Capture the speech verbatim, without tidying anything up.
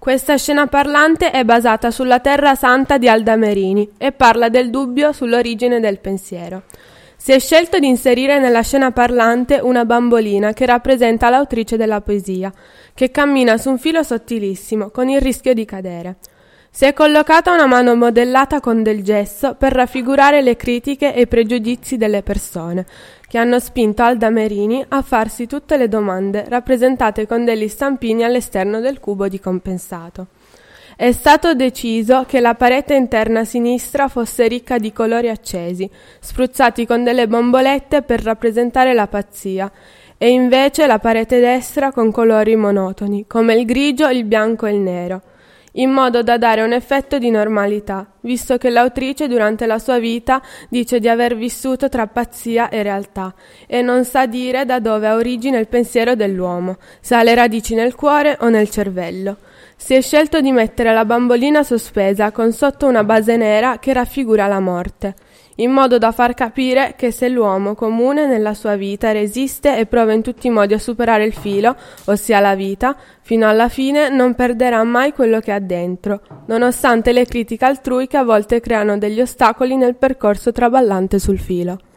Questa scena parlante è basata sulla Terra Santa di Alda Merini e parla del dubbio sull'origine del pensiero. Si è scelto di inserire nella scena parlante una bambolina che rappresenta l'autrice della poesia, che cammina su un filo sottilissimo, con il rischio di cadere. Si è collocata una mano modellata con del gesso per raffigurare le critiche e i pregiudizi delle persone, che hanno spinto Alda Merini a farsi tutte le domande rappresentate con degli stampini all'esterno del cubo di compensato. È stato deciso che la parete interna a sinistra fosse ricca di colori accesi, spruzzati con delle bombolette per rappresentare la pazzia, e invece la parete destra con colori monotoni, come il grigio, il bianco e il nero, in modo da dare un effetto di normalità, visto che l'autrice durante la sua vita dice di aver vissuto tra pazzia e realtà e non sa dire da dove ha origine il pensiero dell'uomo, se ha le radici nel cuore o nel cervello. Si è scelto di mettere la bambolina sospesa con sotto una base nera che raffigura la morte, in modo da far capire che se l'uomo comune nella sua vita resiste e prova in tutti i modi a superare il filo, ossia la vita, fino alla fine non perderà mai quello che ha dentro, nonostante le critiche altrui che a volte creano degli ostacoli nel percorso traballante sul filo.